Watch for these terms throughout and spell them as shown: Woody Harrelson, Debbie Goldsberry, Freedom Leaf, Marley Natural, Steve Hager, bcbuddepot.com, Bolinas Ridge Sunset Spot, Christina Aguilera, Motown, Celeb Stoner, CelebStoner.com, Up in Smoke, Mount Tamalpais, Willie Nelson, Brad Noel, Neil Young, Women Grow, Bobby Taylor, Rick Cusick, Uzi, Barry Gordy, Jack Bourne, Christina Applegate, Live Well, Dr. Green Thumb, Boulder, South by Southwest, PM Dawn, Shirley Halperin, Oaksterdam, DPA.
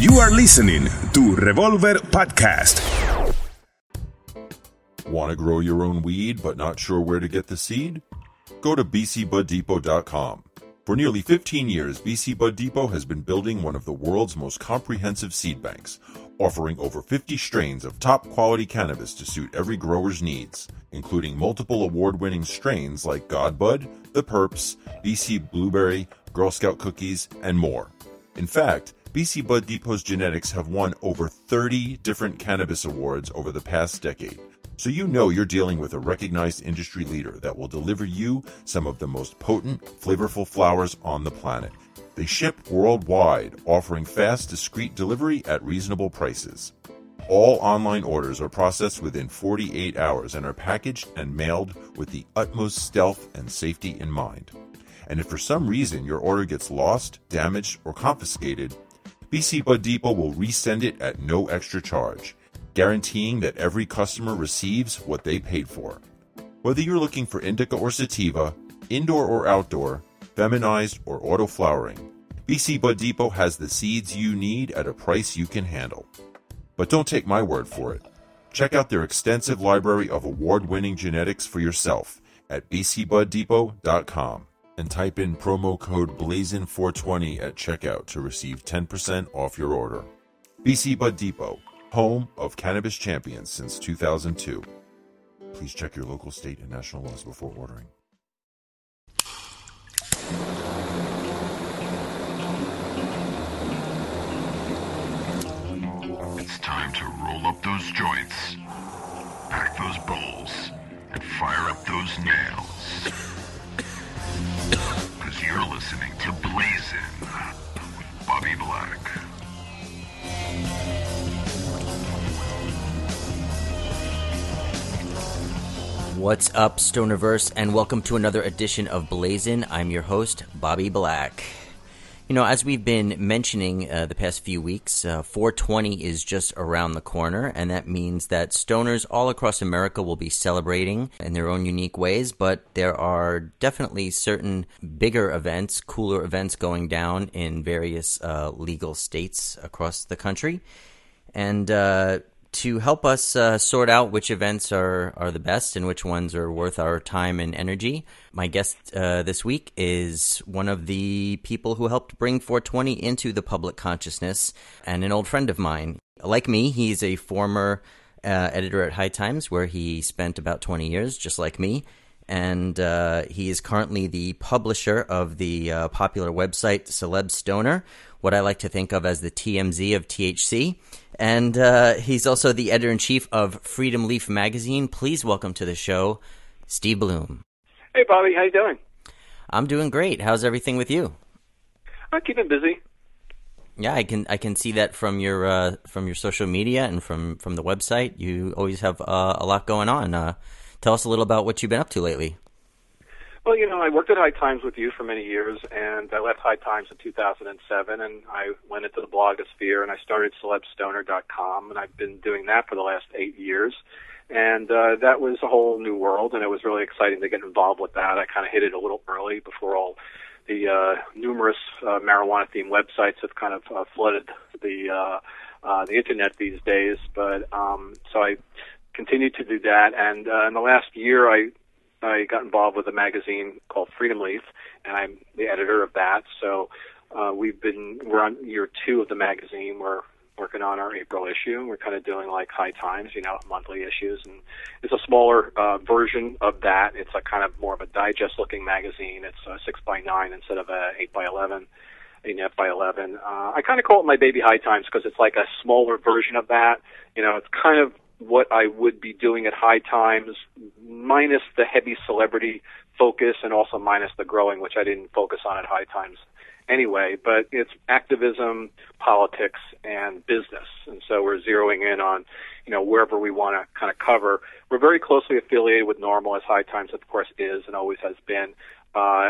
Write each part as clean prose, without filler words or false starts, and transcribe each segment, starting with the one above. You are listening to Revolver Podcast. Want to grow your own weed but not sure where to get the seed? Go to bcbuddepot.com. For nearly 15 years, BC Bud Depot has been building one of the world's most comprehensive seed banks, offering over 50 strains of top-quality cannabis to suit every grower's needs, including multiple award-winning strains like God Bud, The Perps, BC Blueberry, Girl Scout Cookies, and more. In fact, BC Bud Depot's genetics have won over 30 different cannabis awards over the past decade. So you know you're dealing with a recognized industry leader that will deliver you some of the most potent, flavorful flowers on the planet. They ship worldwide, offering fast, discreet delivery at reasonable prices. All online orders are processed within 48 hours and are packaged and mailed with the utmost stealth and safety in mind. And if for some reason your order gets lost, damaged, or confiscated, BC Bud Depot will resend it at no extra charge, guaranteeing that every customer receives what they paid for. Whether you're looking for indica or sativa, indoor or outdoor, feminized or auto-flowering, BC Bud Depot has the seeds you need at a price you can handle. But don't take my word for it. Check out their extensive library of award-winning genetics for yourself at bcbuddepot.com and type in promo code BLAZIN420 at checkout to receive 10% off your order. BC Bud Depot, home of cannabis champions since 2002. Please check your local, state, and national laws before ordering. It's time to roll up those joints, pack those bowls, and fire up those nails. Because you're listening to Blazin' with Bobby Black. What's up, Stonerverse, and welcome to another edition of Blazin'. I'm your host, Bobby Black. You know, as we've been mentioning the past few weeks, 420 is just around the corner, and that means that stoners all across America will be celebrating in their own unique ways, but there are definitely certain bigger events, cooler events going down in various legal states across the country, and to help us sort out which events are the best and which ones are worth our time and energy, my guest this week is one of the people who helped bring 420 into the public consciousness and an old friend of mine. Like me, he's a former editor at High Times, where he spent about 20 years, just like me. And he is currently the publisher of the popular website Celeb Stoner, what I like to think of as the TMZ of THC. And he's also the editor-in-chief of Freedom Leaf magazine. Please welcome to the show, Steve Bloom. Hey, Bobby. How you doing? I'm doing great. How's everything with you? I'm keeping busy. Yeah, I can see that from your social media and from the website. You always have a lot going on. Tell us a little about what you've been up to lately. Well, you know, I worked at High Times with you for many years, and I left High Times in 2007, and I went into the blogosphere, and I started CelebStoner.com, and I've been doing that for the last 8 years. And that was a whole new world, and it was really exciting to get involved with that. I kind of hit it a little early before all the numerous marijuana-themed websites have kind of flooded the Internet these days. But so I continued to do that, and in the last year, I got involved with a magazine called Freedom Leaf, and I'm the editor of that. So we're on year 2 of the magazine. We're working on our April issue. We're kind of doing like High Times, you know, monthly issues, and it's a smaller version of that. It's a kind of more of a digest-looking magazine. It's a 6x9 instead of a 8x11. 8.5x11. I kind of call it my baby High Times because it's like a smaller version of that. You know, it's kind of what I would be doing at High Times, minus the heavy celebrity focus and also minus the growing, which I didn't focus on at High Times anyway. But it's activism, politics, and business. And so we're zeroing in on, you know, wherever we want to kind of cover. We're very closely affiliated with Normal, as High Times, of course, is and always has been.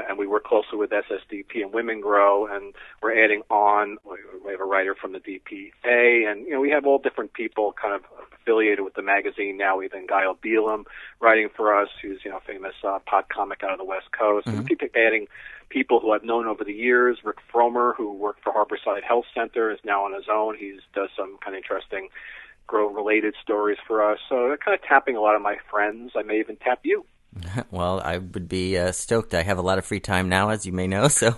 And we work closely with SSDP and Women Grow, and we're adding on. We have a writer from the DPA, and, you know, we have all different people kind of affiliated with the magazine now. We've been Guy O'Beelum writing for us, who's, you know, famous pod comic out of the West Coast. Mm-hmm. We keep adding people who I've known over the years. Rick Fromer, who worked for Harborside Health Center, is now on his own. He does some kind of interesting grow-related stories for us. So they're kind of tapping a lot of my friends. I may even tap you. Well, I would be stoked. I have a lot of free time now, as you may know, so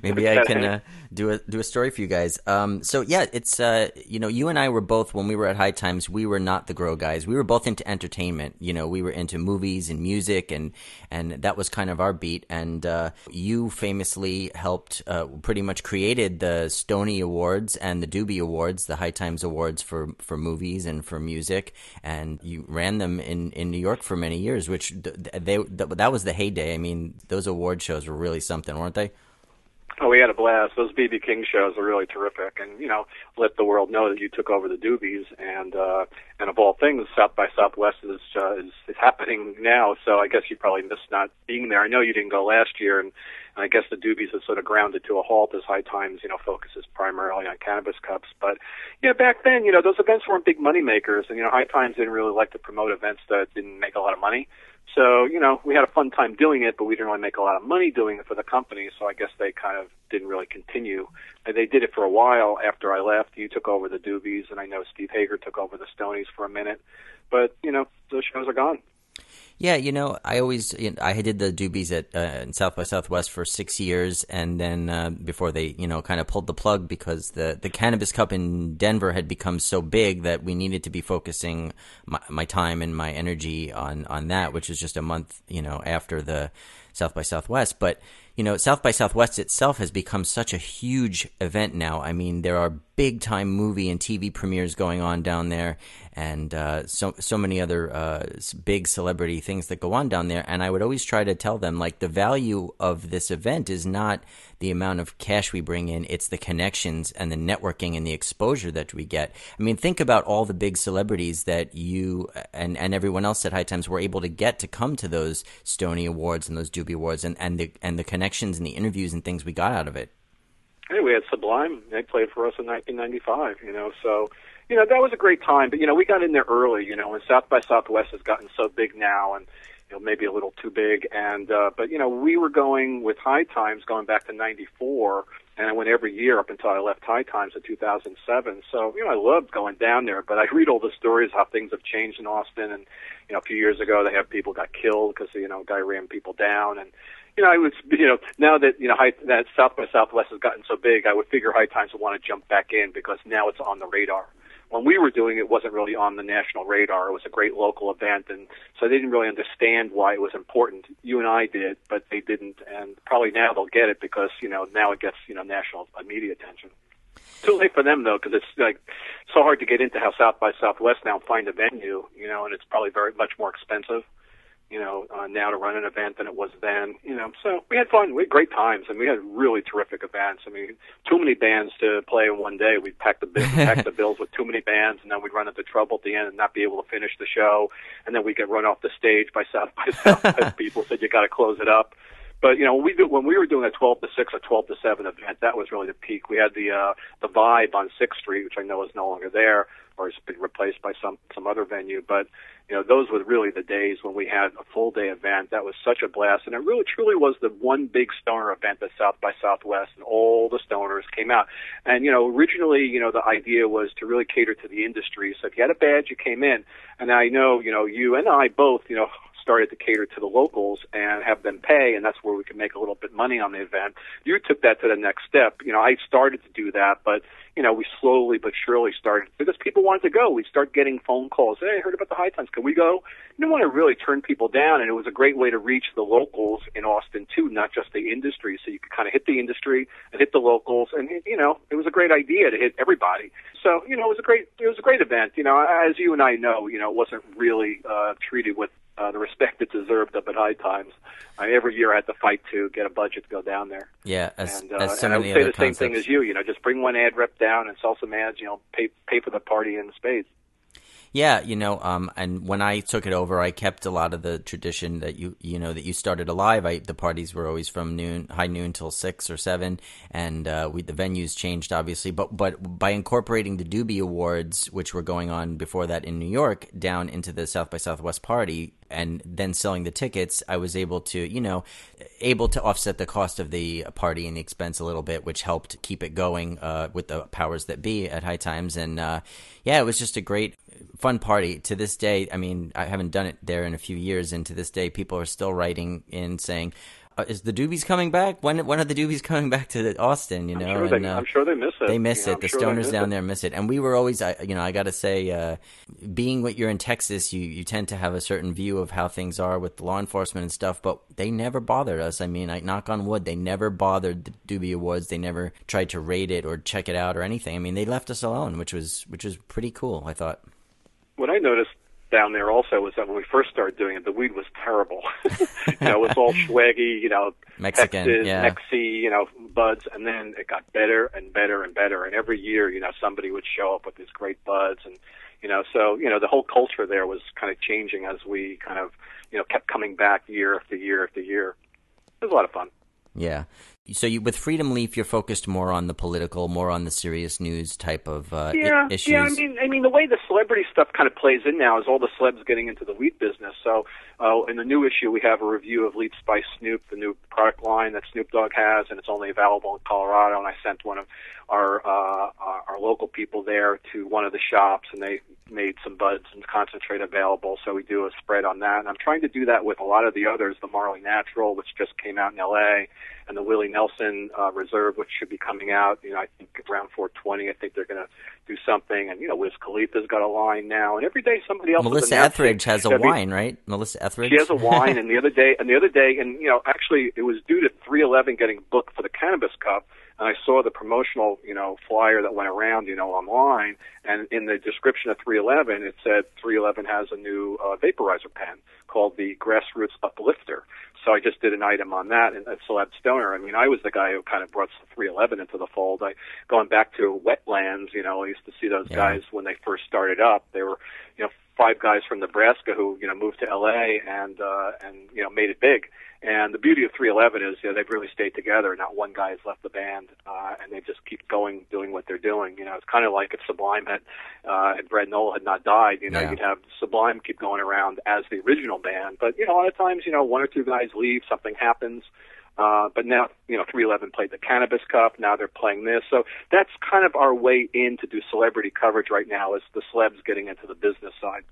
maybe I can do a story for you guys. So yeah, it's you and I were both, when we were at High Times, we were not the grow guys. We were both into entertainment. You know, we were into movies and music, and that was kind of our beat. And you famously helped, pretty much created the Stony Awards and the Doobie Awards, the High Times Awards for movies and for music, and you ran them in New York for many years, which that was the heyday. I mean, those award shows were really something, weren't they? Oh, we had a blast. Those BB King shows were really terrific, and let the world know that you took over the Doobies. And of all things, South by Southwest is happening now. So I guess you probably missed not being there. I know you didn't go last year, and I guess the Doobies has sort of grounded to a halt as High Times, focuses primarily on cannabis cups. But yeah, back then, those events weren't big money makers, and High Times didn't really like to promote events that didn't make a lot of money. So, we had a fun time doing it, but we didn't really make a lot of money doing it for the company, so I guess they kind of didn't really continue. And they did it for a while after I left. You took over the Doobies, and I know Steve Hager took over the Stonies for a minute. But, those shows are gone. Yeah, I did the Doobies at in South by Southwest for 6 years, and then before they, kind of pulled the plug because the Cannabis Cup in Denver had become so big that we needed to be focusing my time and my energy on that, which is just a month, after the South by Southwest. But, South by Southwest itself has become such a huge event now. I mean, there are big-time movie and TV premieres going on down there, and so many other big celebrity things that go on down there. And I would always try to tell them, the value of this event is not the amount of cash we bring in. It's the connections and the networking and the exposure that we get. I mean, think about all the big celebrities that you and everyone else at High Times were able to get to come to those Stony Awards and those Doobie Awards and the connections and the interviews and things we got out of it. Hey, we had Sublime. They played for us in 1995, so, that was a great time. But, we got in there early, and South by Southwest has gotten so big now and, maybe a little too big. And, but, we were going with High Times going back to 94, and I went every year up until I left High Times in 2007. So, I loved going down there, but I read all the stories how things have changed in Austin. And, a few years ago, they have people got killed because, a guy ran people down. And, I would, now that, that South by Southwest has gotten so big, I would figure High Times would want to jump back in because now it's on the radar. When we were doing it, it wasn't really on the national radar. It was a great local event, and so they didn't really understand why it was important. You and I did, but they didn't, and probably now they'll get it because, now it gets, national media attention. Too late for them, though, because it's so hard to get into how South by Southwest now find a venue, and it's probably very much more expensive. Now to run an event than it was then, so we had fun. We had great times, and we had really terrific events. I mean, too many bands to play in one day. We'd pack the bills with too many bands, and then we'd run into trouble at the end and not be able to finish the show, and then we get run off the stage by South by Southwest. People said, you got to close it up. But, when we were doing a 12 to 6 or 12 to 7 event, that was really the peak. We had the Vibe on 6th Street, which I know is no longer there or has been replaced by some other venue. But, those were really the days when we had a full-day event. That was such a blast. And it really, truly was the one big stoner event at South by Southwest, and all the stoners came out. And, originally, the idea was to really cater to the industry. So if you had a badge, you came in. And I know, you and I both, started to cater to the locals and have them pay, and that's where we can make a little bit of money on the event. You took that to the next step. I started to do that, but, we slowly but surely started, because people wanted to go. We'd start getting phone calls. Hey, I heard about the High Times. Can we go? You don't want to really turn people down, and it was a great way to reach the locals in Austin, too, not just the industry. So you could kind of hit the industry and hit the locals, and, it was a great idea to hit everybody. So, it was a great event. As you and I know, it wasn't really treated with the respect it deserved up at High Times. Every year I had to fight to get a budget to go down there. Yeah, and I would say the same thing as you. Just bring one ad rep down and sell some ads. Pay for the party in spades. Yeah, and when I took it over, I kept a lot of the tradition that you started alive. The parties were always from high noon till 6 or 7, and the venues changed obviously. But by incorporating the Doobie Awards, which were going on before that in New York, down into the South by Southwest party, and then selling the tickets, I was able to offset the cost of the party and the expense a little bit, which helped keep it going with the powers that be at High Times. And it was just a great, fun party. To this day, I mean, I haven't done it there in a few years, and to this day, people are still writing in saying, is the Doobies coming back? When are the Doobies coming back to Austin? I'm sure they miss it. They miss it. The Stoners down there miss it. And we were always, I got to say, being what you're in Texas, you tend to have a certain view of how things are with law enforcement and stuff, but they never bothered us. I mean, knock on wood, they never bothered the Doobie Awards. They never tried to raid it or check it out or anything. I mean, they left us alone, which was pretty cool, I thought. What I noticed down there also was that when we first started doing it, the weed was terrible. It's all swaggy, Mexican, Texas, yeah. Mexi, buds, and then it got better and better and better. And every year, somebody would show up with these great buds, and so the whole culture there was kind of changing as we kind of kept coming back year after year after year. It was a lot of fun. Yeah. So with Freedom Leaf, you're focused more on the political, more on the serious news type of issues. Yeah, I mean, the way the celebrity stuff kind of plays in now is all the celebs getting into the weed business. So in the new issue, we have a review of Leafs by Snoop, the new product line that Snoop Dogg has, and it's only available in Colorado. And I sent one of our local people there to one of the shops, and they made some buds and concentrate available. So we do a spread on that. And I'm trying to do that with a lot of the others, the Marley Natural, which just came out in L.A., and the Willie Nelson Reserve, which should be coming out, I think around 420. I think they're going to do something. And, Wiz Khalifa's got a line now. And every day somebody else... Melissa Etheridge has a wine, right? Melissa Etheridge? She has a wine. And the other day, and, actually it was due to 311 getting booked for the Cannabis Cup. And I saw the promotional, flyer that went around, online. And in the description of 311, it said 311 has a new vaporizer pen called the Grassroots Uplifter. So I just did an item on that at Celeb Stoner. I mean, I was the guy who kind of brought 311 into the fold. Going back to Wetlands, I used to see those guys when they first started up. They were, 5 guys from Nebraska who, moved to LA and made it big. And the beauty of 311 is, they've really stayed together. Not one guy has left the band, and they just keep going, doing what they're doing. It's kind of like if Sublime had, and Brad Noel had not died, you'd have Sublime keep going around as the original band. But, a lot of times, one or two guys leave, something happens. But now, 311 played the Cannabis Cup. Now they're playing this. So that's kind of our way in to do celebrity coverage right now, is the celebs getting into the business side.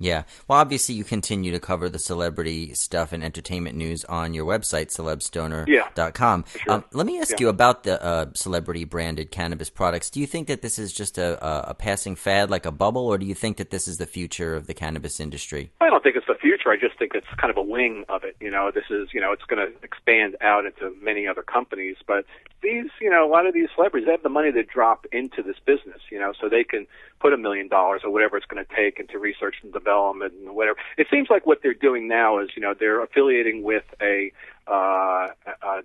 Yeah. Well, obviously, you continue to cover the celebrity stuff and entertainment news on your website, CelebStoner.com. Yeah, sure. Let me ask you about the celebrity-branded cannabis products. Do you think that this is just a passing fad, like a bubble, or do you think that this is the future of the cannabis industry? I don't think it's the future. I just think it's kind of a wing of it. This is, it's going to expand out into many other companies. But these, a lot of these celebrities, they have the money to drop into this business, so they can put $1 million or whatever it's going to take into research and development and whatever. It seems like what they're doing now is, they're affiliating with a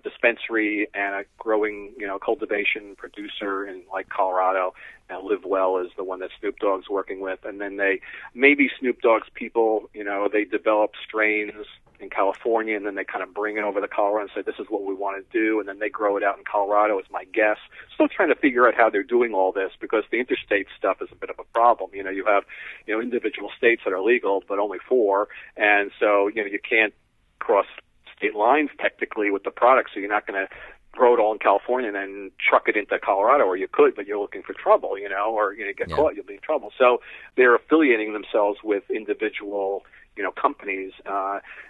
dispensary and a growing, cultivation producer in like Colorado, and Live Well is the one that Snoop Dogg's working with. And then maybe Snoop Dogg's people, they develop strains in California, and then they kind of bring it over to Colorado and say, this is what we want to do. And then they grow it out in Colorado, is my guess. Still trying to figure out how they're doing all this, because the interstate stuff is a bit of a problem. You have, individual states that are legal, but only 4. And so, you can't cross state lines technically with the product, so you're not going to grow it all in California and then truck it into Colorado, or you could, but you're looking for trouble, or get caught, you'll be in trouble. So they're affiliating themselves with individual, companies.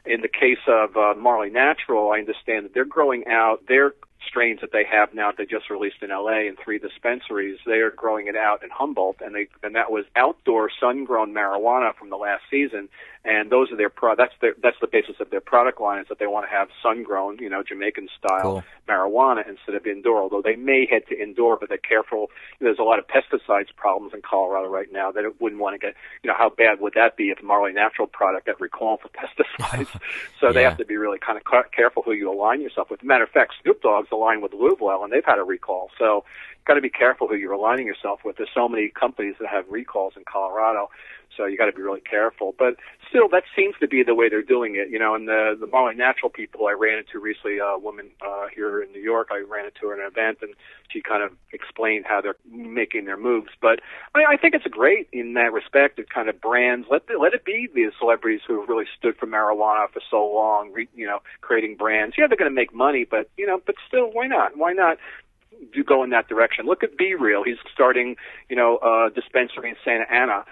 In the case of Marley Natural, I understand that they're growing out their strains that they have now. They just released in LA in 3 dispensaries. They are growing it out in Humboldt, and that was outdoor sun-grown marijuana from the last season. And those are that's the basis of their product line, is that they want to have sun-grown, Jamaican style marijuana instead of indoor. Although they may head to indoor, but they're careful. There's a lot of pesticides problems in Colorado right now that it wouldn't want to get. How bad would that be if Marley Natural product got recalled for pesticides? So they have to be really kind of careful who you align yourself with. As a matter of fact, Snoop Dogg's to line with lube oil, and they've had a recall. So you've got to be careful who you're aligning yourself with. There's so many companies that have recalls in Colorado, so you got to be really careful. But still, that seems to be the way they're doing it, you know. And the Marley Natural people I ran into recently, a woman here in New York, I ran into her at an event, and she kind of explained how they're making their moves. But I think it's great in that respect. It kind of brands, let it be the celebrities who have really stood for marijuana for so long, you know, creating brands. Yeah, they're going to make money, but, you know, but still, why not? Why not do go in that direction? Look at Be Real. He's starting, you know, a dispensary in Santa Ana.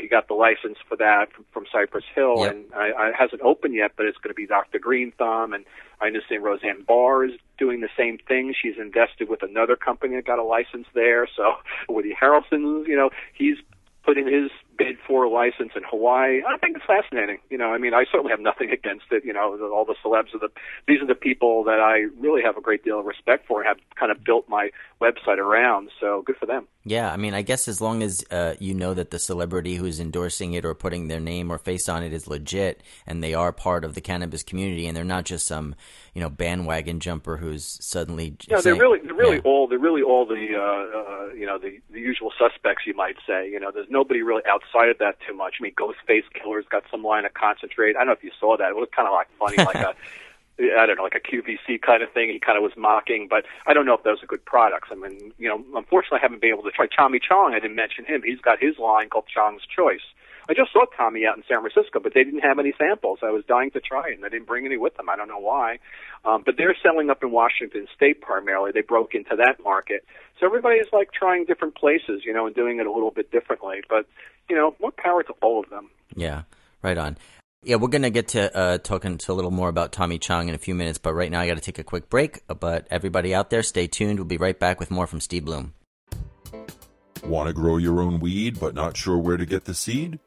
He got the license for that from Cypress Hill, yep. And it hasn't opened yet, but it's going to be Dr. Green Thumb. And I understand Roseanne Barr is doing the same thing. She's invested with another company that got a license there. So Woody Harrelson, you know, he's put in his bid for a license in Hawaii. I think it's fascinating. You know, I mean, I certainly have nothing against it. You know, all the celebs are these are the people that I really have a great deal of respect for and have kind of built my website around. So good for them. Yeah. I mean, I guess as long as you know that the celebrity who's endorsing it or putting their name or face on it is legit and they are part of the cannabis community and they're not just some, you know, bandwagon jumper who's suddenly. Yeah, they're really all the usual suspects, you might say. You know, there's nobody really outside of that too much. I mean, Ghostface Killer's got some line of concentrate. I don't know if you saw that. It was kind of like funny, like a, I don't know, like a QVC kind of thing. He kind of was mocking, but I don't know if those are good products. I mean, you know, unfortunately I haven't been able to try Tommy Chong. I didn't mention him. He's got his line called Chong's Choice. I just saw Tommy out in San Francisco, but they didn't have any samples. I was dying to try it, and they didn't bring any with them. I don't know why. But they're selling up in Washington State primarily. They broke into that market. So everybody's, like, trying different places, you know, and doing it a little bit differently. But, you know, more power to all of them. Yeah, right on. Yeah, we're going to get to talking to a little more about Tommy Chong in a few minutes, but right now I got to take a quick break. But everybody out there, stay tuned. We'll be right back with more from Steve Bloom. Want to grow your own weed but not sure where to get the seed?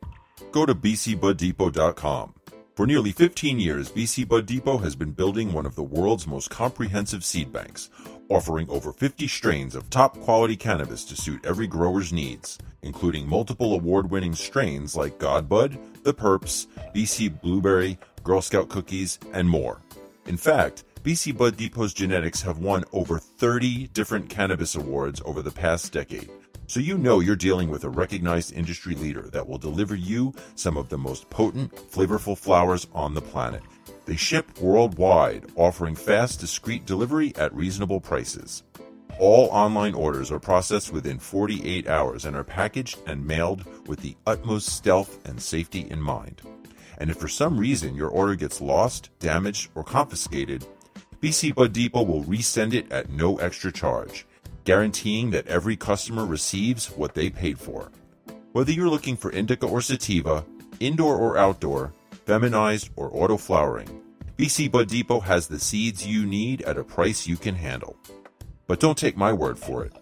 Go to bcbuddepot.com. For nearly 15 years, BC Bud Depot has been building one of the world's most comprehensive seed banks, offering over 50 strains of top-quality cannabis to suit every grower's needs, including multiple award-winning strains like God Bud, The Perps, BC Blueberry, Girl Scout Cookies, and more. In fact, BC Bud Depot's genetics have won over 30 different cannabis awards over the past decade. So you know you're dealing with a recognized industry leader that will deliver you some of the most potent, flavorful flowers on the planet. They ship worldwide, offering fast, discreet delivery at reasonable prices. All online orders are processed within 48 hours and are packaged and mailed with the utmost stealth and safety in mind. And if for some reason your order gets lost, damaged, or confiscated, BC Bud Depot will resend it at no extra charge, guaranteeing that every customer receives what they paid for. Whether you're looking for indica or sativa, indoor or outdoor, feminized or auto-flowering, BC Bud Depot has the seeds you need at a price you can handle. But don't take my word for it.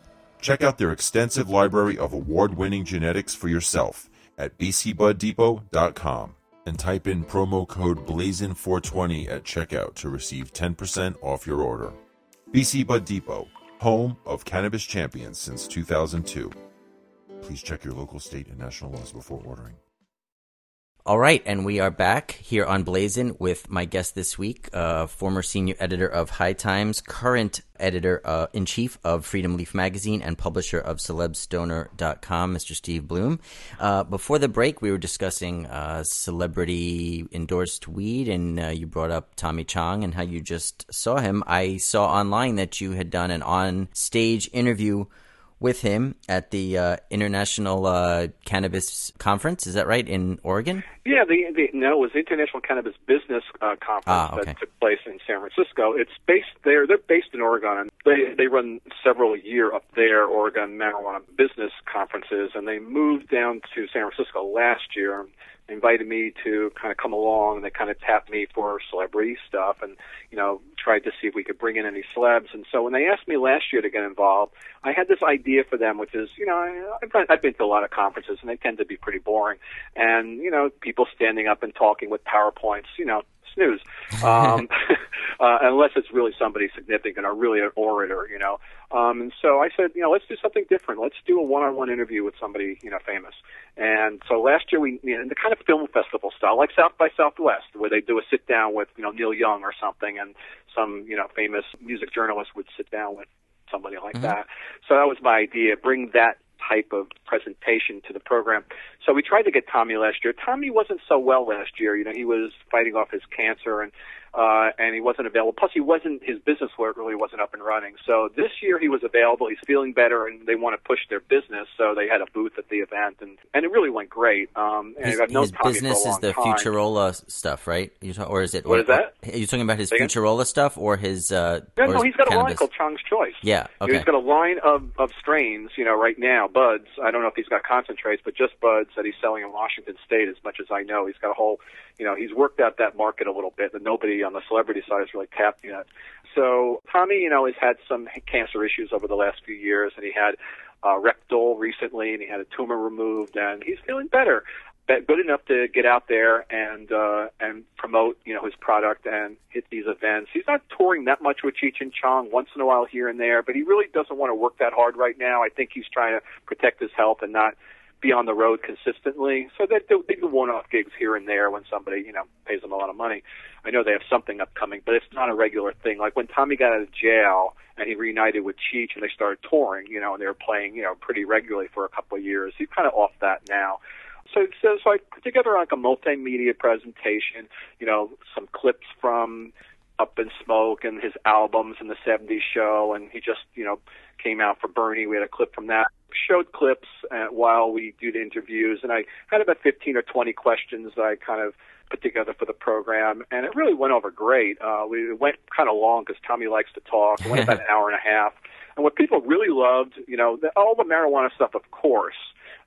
Check out their extensive library of award-winning genetics for yourself at bcbuddepot.com and type in promo code BLAZIN420 at checkout to receive 10% off your order. BC Bud Depot, home of cannabis champions since 2002. Please check your local, state, and national laws before ordering. All right, and we are back here on Blazin' with my guest this week, former senior editor of High Times, current editor-in-chief of Freedom Leaf magazine and publisher of CelebStoner.com, Mr. Steve Bloom. Before the break, we were discussing celebrity-endorsed weed, and you brought up Tommy Chong and how you just saw him. I saw online that you had done an on-stage interview with him at the International Cannabis Conference, is that right, in Oregon? Yeah, no, it was the International Cannabis Business Conference that took place in San Francisco. It's based there. They're based in Oregon, and they run several a year up there, Oregon marijuana business conferences, and they moved down to San Francisco last year. They invited me to kind of come along, and they kind of tapped me for celebrity stuff and, you know, tried to see if we could bring in any celebs. And so when they asked me last year to get involved, I had this idea for them, which is, you know, I've been to a lot of conferences, and they tend to be pretty boring. And, you know, people standing up and talking with PowerPoints, you know, snooze, unless it's really somebody significant or really an orator, you know. And so I said, you know, let's do something different. Let's do a one-on-one interview with somebody, you know, famous. And so last year we, in the kind of film festival style, like South by Southwest, where they do a sit-down with, you know, Neil Young or something, and some, you know, famous music journalist would sit down with somebody like that. So that was my idea, bring that type of presentation to the program. So we tried to get Tommy last year. Tommy wasn't so well last year. You know, he was fighting off his cancer, and he wasn't available. Plus, he wasn't, his business really wasn't up and running. So this year he was available. He's feeling better, and they want to push their business. So they had a booth at the event, and it really went great. And his, I've known his Tommy business for a long is the time. Futurola stuff, right? Or is it? What is that? Are you talking about his Futurola stuff or his? No, he's got a line called Chong's Choice. Yeah, okay. He's got a line of strains, you know, right now, buds. I don't know if he's got concentrates, but just buds that he's selling in Washington State, as much as I know. He's got a whole, you know, he's worked out that market a little bit, and nobody on the celebrity side is really tapped yet. So Tommy, you know, has had some cancer issues over the last few years, and he had rectal recently, and he had a tumor removed, and he's feeling better. Good enough to get out there and promote, you know, his product and hit these events. He's not touring that much with Cheech and Chong, once in a while here and there, but he really doesn't want to work that hard right now. I think he's trying to protect his health and not be on the road consistently. So they do one-off gigs here and there when somebody, you know, pays them a lot of money. I know they have something upcoming, but it's not a regular thing. Like when Tommy got out of jail and he reunited with Cheech and they started touring, you know, and they were playing, you know, pretty regularly for a couple of years. He's kind of off that now. So I put together like a multimedia presentation, you know, some clips from Up in Smoke and his albums and the 70s show, and he just, you know, came out for Bernie. We had a clip from that. Showed clips while we did interviews, and I had about 15 or 20 questions that I kind of put together for the program, and it really went over great. We went kind of long because Tommy likes to talk. It went about an hour and a half. And what people really loved, you know, all the marijuana stuff, of course,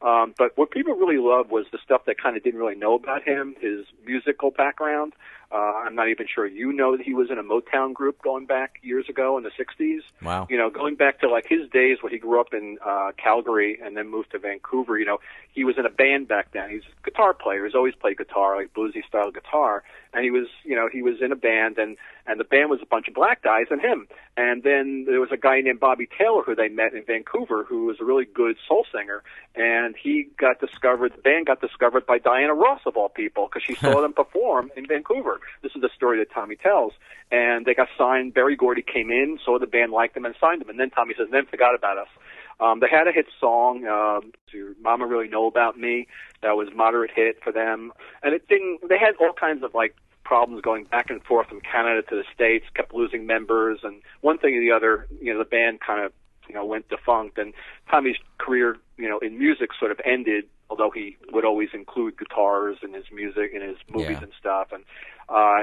but what people really loved was the stuff that kind of didn't really know about him, his musical background. I'm not even sure you know that he was in a Motown group going back years ago in the 60s. Wow. You know, going back to like his days where he grew up in Calgary and then moved to Vancouver, you know, he was in a band back then. He's a guitar player. He's always played guitar, like bluesy style guitar. And he was, you know, he was in a band, and the band was a bunch of black guys and him. And then there was a guy named Bobby Taylor who they met in Vancouver who was a really good soul singer. And he got discovered, the band got discovered by Diana Ross of all people because she saw them perform in Vancouver. This is the story that Tommy tells. And they got signed. Barry Gordy came in, saw the band, liked them, and signed them. And then Tommy says, then forgot about us. They had a hit song, Your Mama Really Know About Me. That was a moderate hit for them. And it didn't, they had all kinds of, like, problems going back and forth from Canada to the States, kept losing members. And one thing or the other, you know, the band kind of, you know, went defunct. And Tommy's career, you know, in music sort of ended, although he would always include guitars in his music, in his movies and stuff, and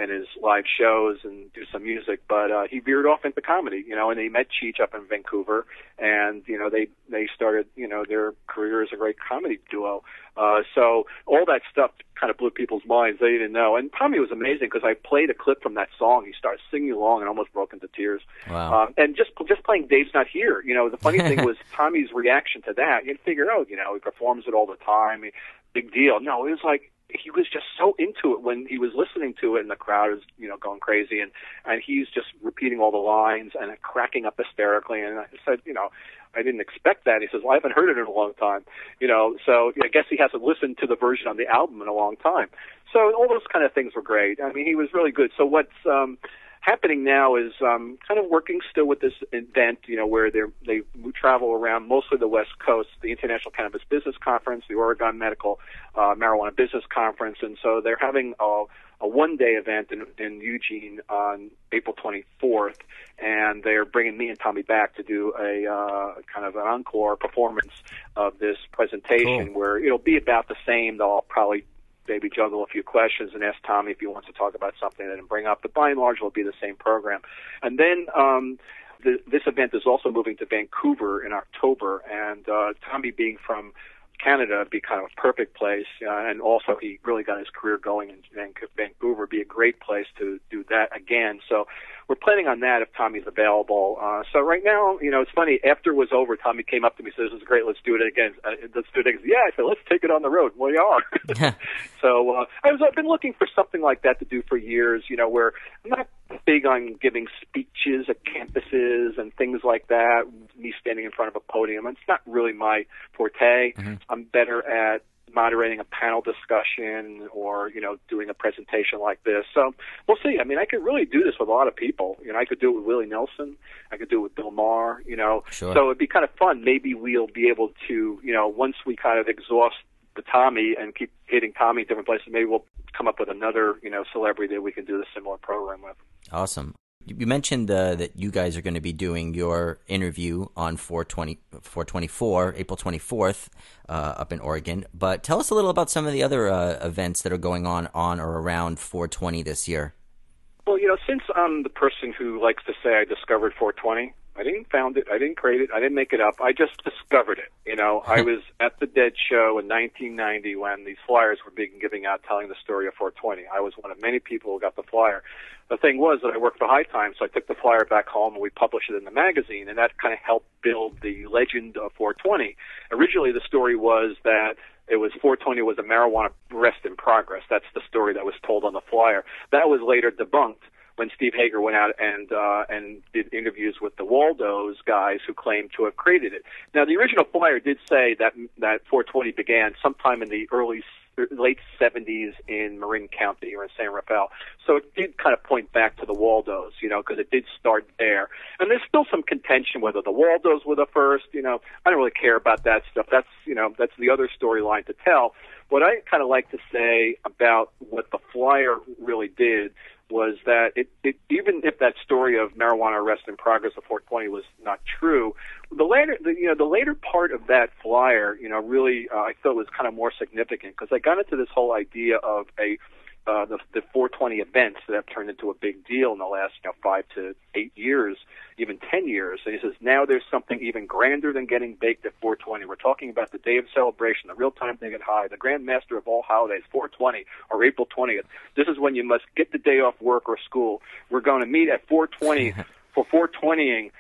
his live shows and do some music. But he veered off into comedy, you know, and he met Cheech up in Vancouver, and, you know, they started, you know, their career as a great comedy duo. So all that stuff kind of blew people's minds. They didn't know. And Tommy was amazing because I played a clip from that song. He started singing along and almost broke into tears. Wow. And just playing Dave's Not Here, you know, the funny thing was Tommy's reaction to that. You'd figure, oh, you know, he performs it all the time. Big deal. No, it was like, he was just so into it when he was listening to it, and the crowd is, you know, going crazy, and he's just repeating all the lines and cracking up hysterically. And I said, you know, I didn't expect that. He says, well, I haven't heard it in a long time, you know, so I guess he hasn't listened to the version on the album in a long time. So all those kind of things were great. I mean, he was really good. So what's happening now is kind of working still with this event, you know, where they travel around mostly the West Coast, the International Cannabis Business Conference, the Oregon Medical Marijuana Business Conference, and so they're having a one-day event in Eugene on April 24th, and they're bringing me and Tommy back to do a kind of an encore performance of this presentation. Cool. Where it'll be about the same. They'll probably maybe juggle a few questions and ask Tommy if he wants to talk about something that didn't bring up. But by and large, it'll be the same program. And then this event is also moving to Vancouver in October. And Tommy being from Canada would be kind of a perfect place, and also he really got his career going in Vancouver. Would be a great place to do that again. So we're planning on that if Tommy's available. So right now, you know, it's funny. After it was over, Tommy came up to me and said, "This is great. Let's do it again. Let's do it again." Yeah, I said, "Let's take it on the road." Well, you are. So I've been looking for something like that to do for years. You know, where I'm not big on giving speeches at campuses and things like that. Me standing in front of a podium, it's not really my forte. Mm-hmm. I'm better at moderating a panel discussion or, you know, doing a presentation like this. So we'll see. I mean, I could really do this with a lot of people. You know, I could do it with Willie Nelson. I could do it with Bill Maher, you know. Sure. So it'd be kind of fun. Maybe we'll be able to, you know, once we kind of exhaust the Tommy and keep hitting Tommy at different places, maybe we'll come up with another, you know, celebrity that we can do the similar program with. Awesome. You mentioned that you guys are going to be doing your interview on 424, April 24th, up in Oregon. But tell us a little about some of the other events that are going on or around 420 this year. Well, you know, since I'm the person who likes to say I discovered 420, I didn't found it, I didn't create it, I didn't make it up. I just discovered it. You know, I was at the Dead Show in 1990 when these flyers were being given out telling the story of 420. I was one of many people who got the flyer. The thing was that I worked for High Times, so I took the flyer back home and we published it in the magazine, and that kind of helped build the legend of 420. Originally, the story was that it was 420 was a marijuana arrest in progress. That's the story that was told on the flyer. That was later debunked when Steve Hager went out and did interviews with the Waldo's guys who claimed to have created it. Now, the original flyer did say that 420 began sometime in the late 70s in Marin County or in San Rafael. So it did kind of point back to the Waldo's, you know, because it did start there. And there's still some contention whether the Waldo's were the first, you know. I don't really care about that stuff. That's, you know, that's the other storyline to tell. What I kind of like to say about what the flyer really did was that it even if that story of marijuana arrest in progress of 420 was not true, the later part of that flyer, you know, really I thought was kind of more significant because I got into this whole idea of the 420 events that have turned into a big deal in the last 5 to 8 years, even 10 years. And he says now there's something even grander than getting baked at 420. We're talking about the day of celebration, the real time thing at high, the grand master of all holidays, 420 or April 20th. This is when you must get the day off work or school. We're going to meet at 420 for 420ing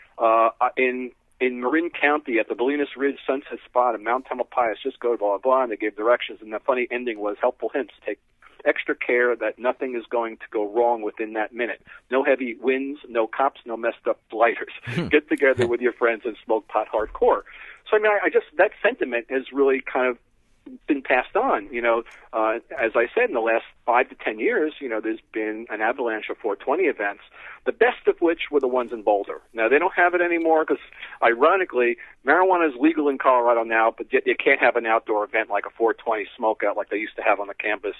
in Marin County at the Bolinas Ridge Sunset Spot in Mount Tamalpais. Just go blah blah, and they gave directions. And the funny ending was helpful hints take extra care that nothing is going to go wrong within that minute. No heavy winds, no cops, no messed up lighters. Get together with your friends and smoke pot hardcore. So, I mean, I just, that sentiment has really kind of been passed on. You know, as I said, in the last 5 to 10 years, you know, there's been an avalanche of 420 events, the best of which were the ones in Boulder. Now, they don't have it anymore because, ironically, marijuana is legal in Colorado now, but yet you can't have an outdoor event like a 420 smokeout like they used to have on the campus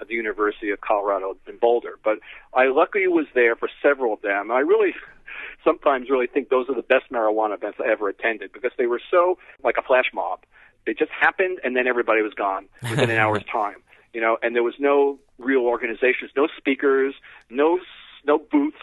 at the University of Colorado in Boulder. But I luckily was there for several of them. I really sometimes really think those are the best marijuana events I ever attended because they were so like a flash mob. It just happened, and then everybody was gone within an hour's time, you know. And there was no real organizations, no speakers, no booths,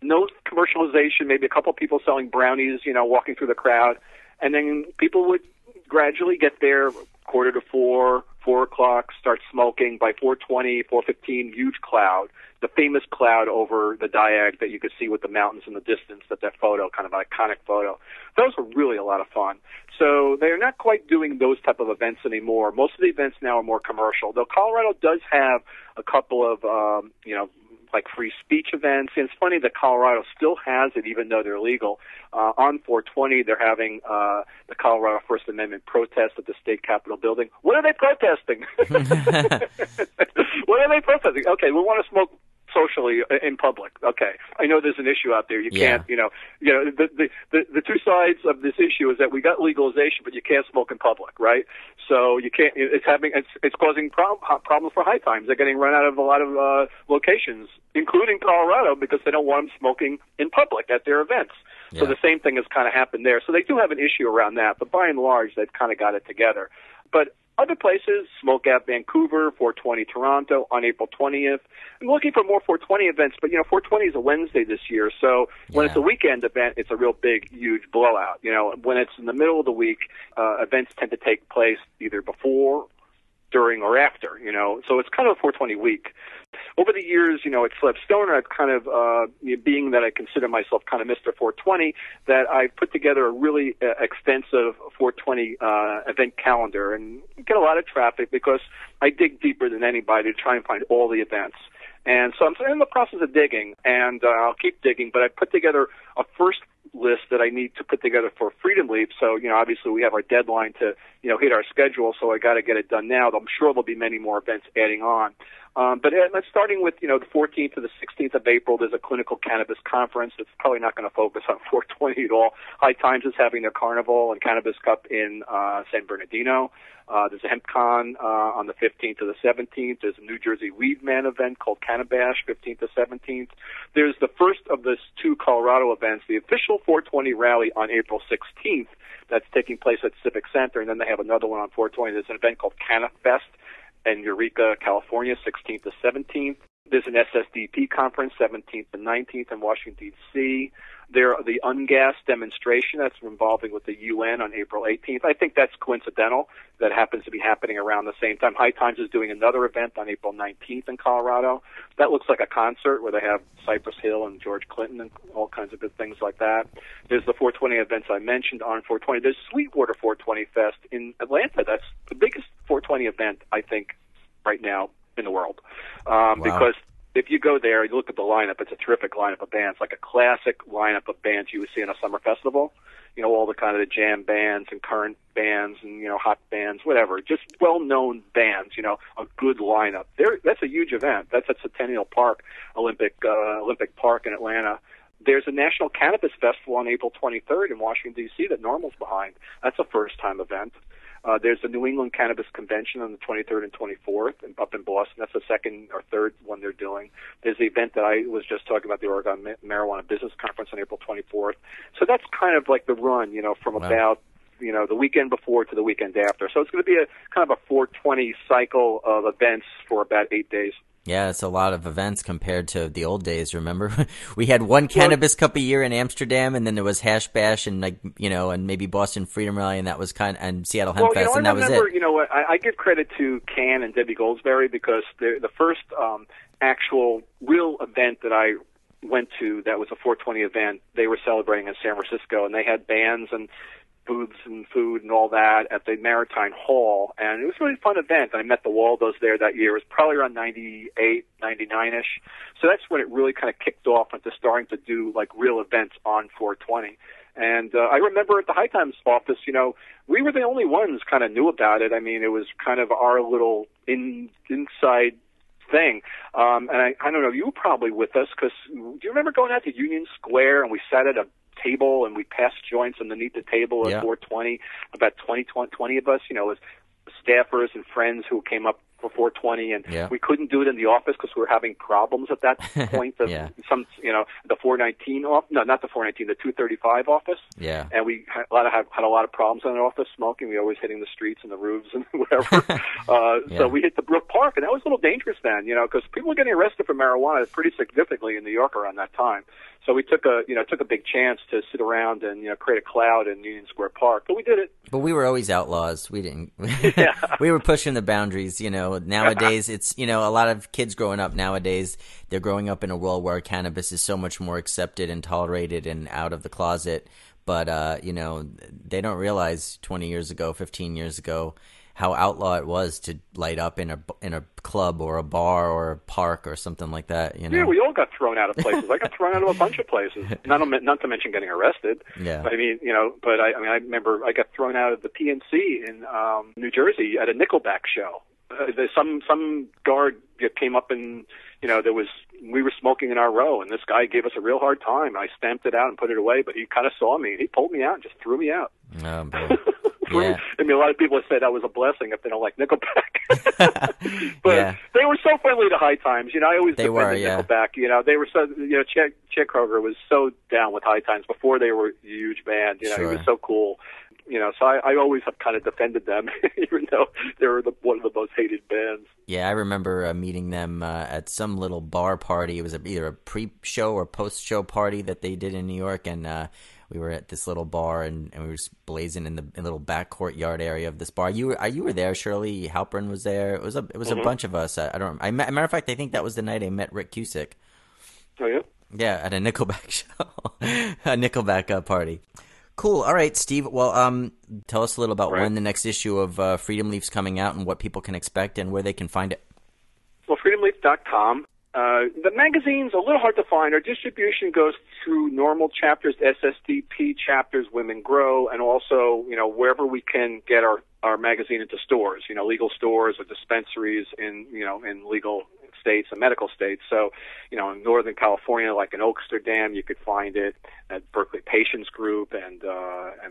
no commercialization. Maybe a couple of people selling brownies, you know, walking through the crowd, and then people would gradually get there 3:45, 4:00, start smoking. By 4:20, 4:15, huge cloud, the famous cloud over the Diag that you could see with the mountains in the distance, that photo, kind of an iconic photo. Those were really a lot of fun. So they're not quite doing those type of events anymore. Most of the events now are more commercial, though Colorado does have a couple of, like free speech events. And it's funny that Colorado still has it, even though they're legal. On 420, they're having the Colorado First Amendment protest at the state capitol building. What are they protesting? What are they protesting? Okay, we want to smoke socially in public. Okay, I know there's an issue out there. You can't, you know, the two sides of this issue is that we got legalization, but you can't smoke in public, right? So you can't. It's causing problems for High Times. They're getting run out of a lot of locations, including Colorado, because they don't want them smoking in public at their events. Yeah. So the same thing has kind of happened there. So they do have an issue around that, but by and large, they've kind of got it together. But Other places, Smoke Ave Vancouver, 420 Toronto on April 20th. I'm looking for more 420 events, but, 420 is a Wednesday this year, so when it's a weekend event, it's a real big, huge blowout. When it's in the middle of the week, events tend to take place either before, during, or after, so it's kind of a 420 week. Over the years, at Celeb Stoner, I've kind of, being that I consider myself kind of Mr. 420, that I've put together a really extensive 420 event calendar and get a lot of traffic because I dig deeper than anybody to try and find all the events. And so I'm in the process of digging, and I'll keep digging, but I put together a first list that I need to put together for Freedom Leaf. So, obviously we have our deadline to, hit our schedule, so I got to get it done now. I'm sure there'll be many more events adding on. But let's starting with, the 14th to the 16th of April, there's a clinical cannabis conference that's probably not going to focus on 420 at all. High Times is having their carnival and Cannabis Cup in San Bernardino. There's a HempCon on the 15th to the 17th. There's a New Jersey Weed Man event called Cannabash, 15th to 17th. There's the first of those two Colorado events, the official 420 rally on April 16th. That's taking place at Civic Center, and then they have another one on 420. There's an event called CannaFest in Eureka, California, 16th to 17th. There's an SSDP conference, 17th and 19th in Washington, D.C. There are the Ungas demonstration that's involving with the UN on April 18th. I think that's coincidental. That happens to be happening around the same time. High Times is doing another event on April 19th in Colorado. That looks like a concert where they have Cypress Hill and George Clinton and all kinds of good things like that. There's the 420 events I mentioned on 420. There's Sweetwater 420 Fest in Atlanta. That's the biggest 420 event, I think, right now in the world. Because if you go there, you look at the lineup, it's a terrific lineup of bands, like a classic lineup of bands you would see in a summer festival. All the kind of the jam bands and current bands and, hot bands, whatever. Just well-known bands, a good lineup. That's a huge event. That's at Centennial Park, Olympic Park in Atlanta. There's a National Cannabis Festival on April 23rd in Washington, D.C. that Normal's behind. That's a first-time event. There's the New England Cannabis Convention on the 23rd and 24th up in Boston. That's the second or third one they're doing. There's the event that I was just talking about, the Oregon Marijuana Business Conference on April 24th. So that's kind of like the run, from about, the weekend before to the weekend after. So it's going to be a kind of a 420 cycle of events for about 8 days. Yeah, it's a lot of events compared to the old days, remember? We had one Cannabis Cup a year in Amsterdam, and then there was Hash Bash and, and maybe Boston Freedom Rally, and that was and Seattle Hemp Fest, and that was it. I give credit to Can and Debbie Goldsberry because the first actual real event that I went to that was a 420 event, they were celebrating in San Francisco, and they had bands and booths and food and all that at the Maritime Hall, and it was a really fun event. I met the Waldo's there that year. It was probably around 98, 99-ish. So that's when it really kind of kicked off into starting to do like real events on 420. And I remember at the High Times office, we were the only ones kind of knew about it. I mean, it was kind of our little inside thing. And I don't know, you were probably with us because do you remember going out to Union Square and we sat at a table and we passed joints underneath the table at 420, about 20 of us, as staffers and friends who came up for 420, and we couldn't do it in the office because we were having problems at that point. The 419 office, no, not the 419, the 235 office. Yeah, and we had a lot of problems in the office smoking. We were always hitting the streets and the roofs and whatever. So we hit the Brook Park, and that was a little dangerous then, because people were getting arrested for marijuana pretty significantly in New York around that time. So we took a big chance to sit around and create a cloud in Union Square Park, but we did it. But we were always outlaws. We didn't. We were pushing the boundaries. Nowadays it's a lot of kids growing up nowadays. They're growing up in a world where cannabis is so much more accepted and tolerated and out of the closet. But they don't realize 20 years ago, 15 years ago, how outlaw it was to light up in a club or a bar or a park or something like that. Yeah, we all got thrown out of places. I got thrown out of a bunch of places. Not to mention getting arrested. Yeah. I mean, but I remember I got thrown out of the PNC in New Jersey at a Nickelback show. Some guard came up and we were smoking in our row, and this guy gave us a real hard time. I stamped it out and put it away, but he kind of saw me and he pulled me out and just threw me out. Oh, boy. Yeah. I mean, a lot of people have said that was a blessing if they don't like Nickelback. But they were so friendly to High Times. I always defended Nickelback. They were so, Chick Kroger was so down with High Times before they were a huge band. He was so cool. you know, so I always have kind of defended them, even though they were one of the most hated bands. Yeah, I remember meeting them at some little bar party. It was either a pre-show or post-show party that they did in New York, and we were at this little bar, and we were blazing in the little back courtyard area of this bar. You were there. Shirley Halperin was there. It was mm-hmm. a bunch of us. I don't. I met, matter of fact, I think that was the night I met Rick Cusick. Oh yeah. Yeah, at a Nickelback show, a Nickelback party. Cool. All right, Steve. Well, tell us a little about when the next issue of Freedom Leaf's coming out and what people can expect and where they can find it. Well, freedomleaf.com. The magazine's a little hard to find. Our distribution goes through normal chapters, SSDP chapters, Women Grow, and also, you know, wherever we can get our magazine into stores, you know, legal stores or dispensaries in legal states and medical states. So, you know, in Northern California, like in Oaksterdam, you could find it at Berkeley Patients Group and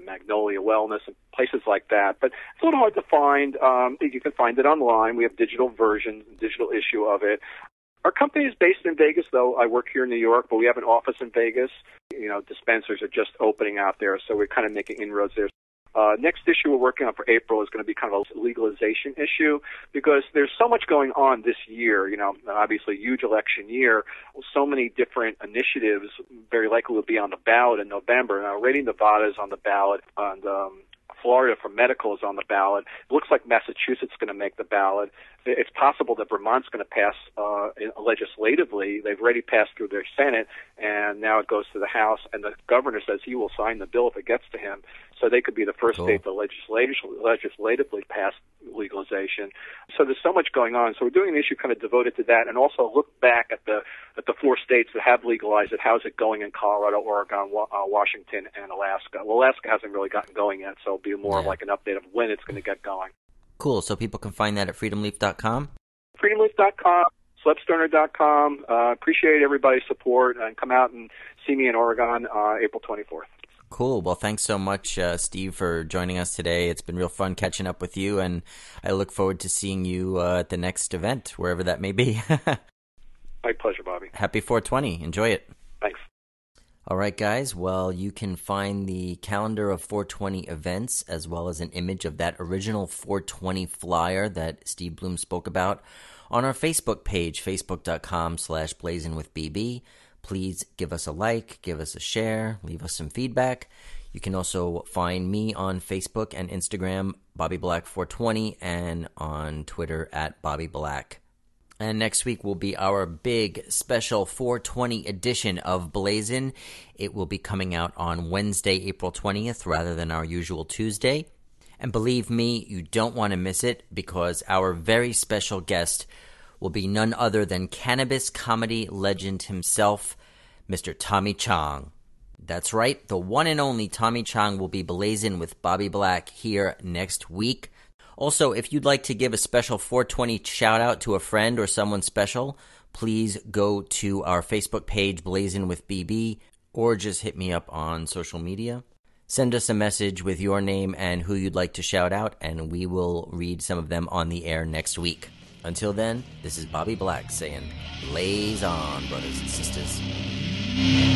Magnolia Wellness and places like that. But it's a little hard to find. You can find it online. We have digital versions, digital issue of it. Our company is based in Vegas, though. I work here in New York, but we have an office in Vegas. You know, dispensaries are just opening out there, so we're kind of making inroads there. Next issue we're working on for April is going to be kind of a legalization issue because there's so much going on this year, you know, obviously huge election year. So many different initiatives very likely will be on the ballot in November. Now, already Nevada's on the ballot, and Florida for medical is on the ballot. It looks like Massachusetts is going to make the ballot. It's possible that Vermont's going to pass legislatively. They've already passed through their Senate, and now it goes to the House, and the governor says he will sign the bill if it gets to him. So they could be the first state to legislatively pass legalization. So there's so much going on. So we're doing an issue kind of devoted to that, and also look back at the four states that have legalized it. How's it going in Colorado, Oregon, Washington, and Alaska? Well, Alaska hasn't really gotten going yet, so it'll be more like an update of when it's going to get going. Cool. So people can find that at freedomleaf.com? Freedomleaf.com, CelebStoner.com. Appreciate everybody's support, and come out and see me in Oregon April 24th. Cool. Well, thanks so much, Steve, for joining us today. It's been real fun catching up with you, and I look forward to seeing you at the next event, wherever that may be. My pleasure, Bobby. Happy 420. Enjoy it. Thanks. All right, guys. Well, you can find the calendar of 420 events as well as an image of that original 420 flyer that Steve Bloom spoke about on our Facebook page, facebook.com/blazinwithbb. Please give us a like, give us a share, leave us some feedback. You can also find me on Facebook and Instagram, BobbyBlack420, and on Twitter at BobbyBlack. And next week will be our big special 420 edition of Blazin'. It will be coming out on Wednesday, April 20th, rather than our usual Tuesday. And believe me, you don't want to miss it because our very special guest will be none other than cannabis comedy legend himself, Mr. Tommy Chong. That's right, the one and only Tommy Chong will be Blazin' with Bobby Black here next week. Also, if you'd like to give a special 420 shout-out to a friend or someone special, please go to our Facebook page, Blazin' with BB, or just hit me up on social media. Send us a message with your name and who you'd like to shout out, and we will read some of them on the air next week. Until then, this is Bobby Black saying, blaze on, brothers and sisters.